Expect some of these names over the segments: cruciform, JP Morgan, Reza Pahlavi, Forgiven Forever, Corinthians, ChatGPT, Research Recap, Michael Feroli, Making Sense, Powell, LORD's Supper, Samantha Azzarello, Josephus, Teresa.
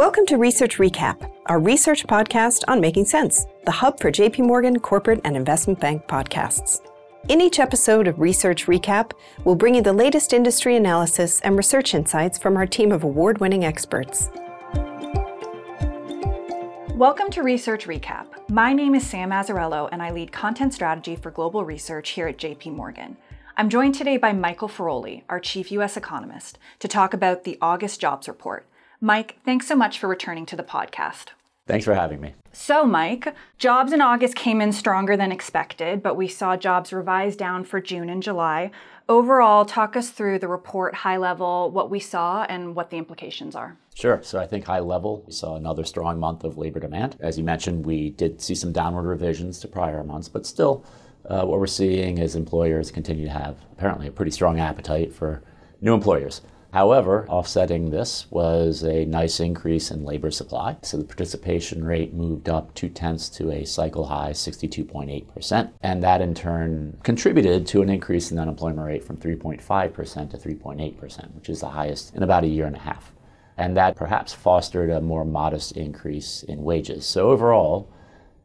Welcome to Research Recap, our research podcast on Making Sense, the hub for JP Morgan corporate and investment bank podcasts. In each episode of Research Recap, we'll bring you the latest industry analysis and research insights from our team of award-winning experts. Welcome to Research Recap. My name is Sam Azzarello, and I lead content strategy for global research here at JP Morgan. I'm joined today by Michael Feroli, our chief U.S. economist, to talk about the August jobs report. Mike, thanks so much for returning to the podcast. Thanks for having me. So, Mike, jobs in August came in stronger than expected, but we saw jobs revised down for June and July. Overall, talk us through the report high level, what we saw and what the implications are. Sure. So I think high level, we saw another strong month of labor demand. As you mentioned, we did see some downward revisions to prior months, but still what we're seeing is employers continue to have apparently a pretty strong appetite for new employers. However, offsetting this was a nice increase in labor supply. So the participation rate moved up 0.2 to a cycle high 62.8%. And that in turn contributed to an increase in the unemployment rate from 3.5% to 3.8%, which is the highest in about a year and a half. And that perhaps fostered a more modest increase in wages. So overall,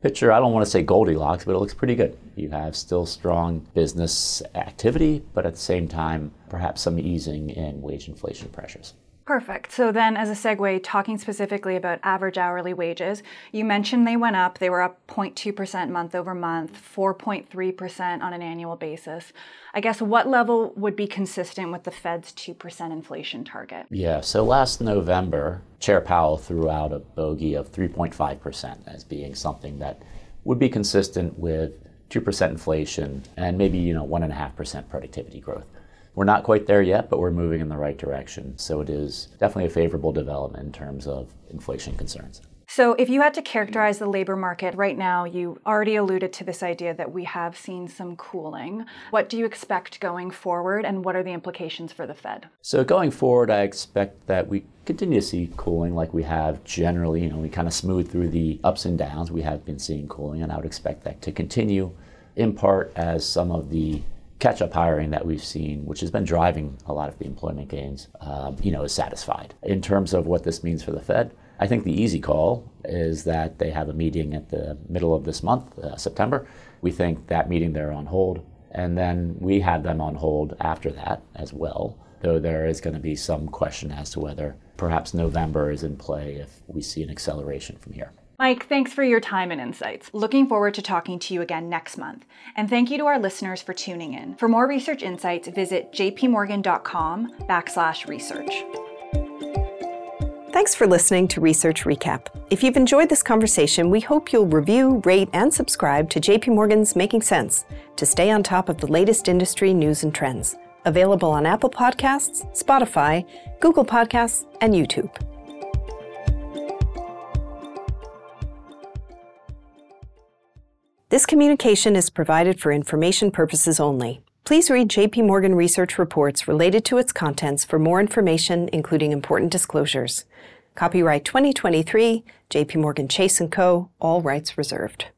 picture, I don't want to say Goldilocks, but it looks pretty good. You have still strong business activity, but at the same time, perhaps some easing in wage inflation pressures. Perfect. So then as a segue, talking specifically about average hourly wages, you mentioned they went up. They were up 0.2% month over month, 4.3% on an annual basis. I guess what level would be consistent with the Fed's 2% inflation target? Yeah. So last November, Chair Powell threw out a bogey of 3.5% as being something that would be consistent with 2% inflation and maybe, 1.5% productivity growth. We're not quite there yet, but we're moving in the right direction. So it is definitely a favorable development in terms of inflation concerns. So if you had to characterize the labor market right now, you already alluded to this idea that we have seen some cooling. What do you expect going forward, and what are the implications for the Fed? So going forward, I expect that we continue to see cooling like we have generally. We kind of smooth through the ups and downs. We have been seeing cooling, and I would expect that to continue in part as some of the catch-up hiring that we've seen, which has been driving a lot of the employment gains, is satisfied. In terms of what this means for the Fed, I think the easy call is that they have a meeting at the middle of this month, September. We think that meeting they're on hold, and then we have them on hold after that as well, though there is going to be some question as to whether perhaps November is in play if we see an acceleration from here. Mike, thanks for your time and insights. Looking forward to talking to you again next month. And thank you to our listeners for tuning in. For more research insights, visit jpmorgan.com/research. Thanks for listening to Research Recap. If you've enjoyed this conversation, we hope you'll review, rate, and subscribe to JP Morgan's Making Sense to stay on top of the latest industry news and trends. Available on Apple Podcasts, Spotify, Google Podcasts, and YouTube. This communication is provided for information purposes only. Please read JP Morgan research reports related to its contents for more information, including important disclosures. Copyright 2023, JP Morgan Chase & Co., all rights reserved.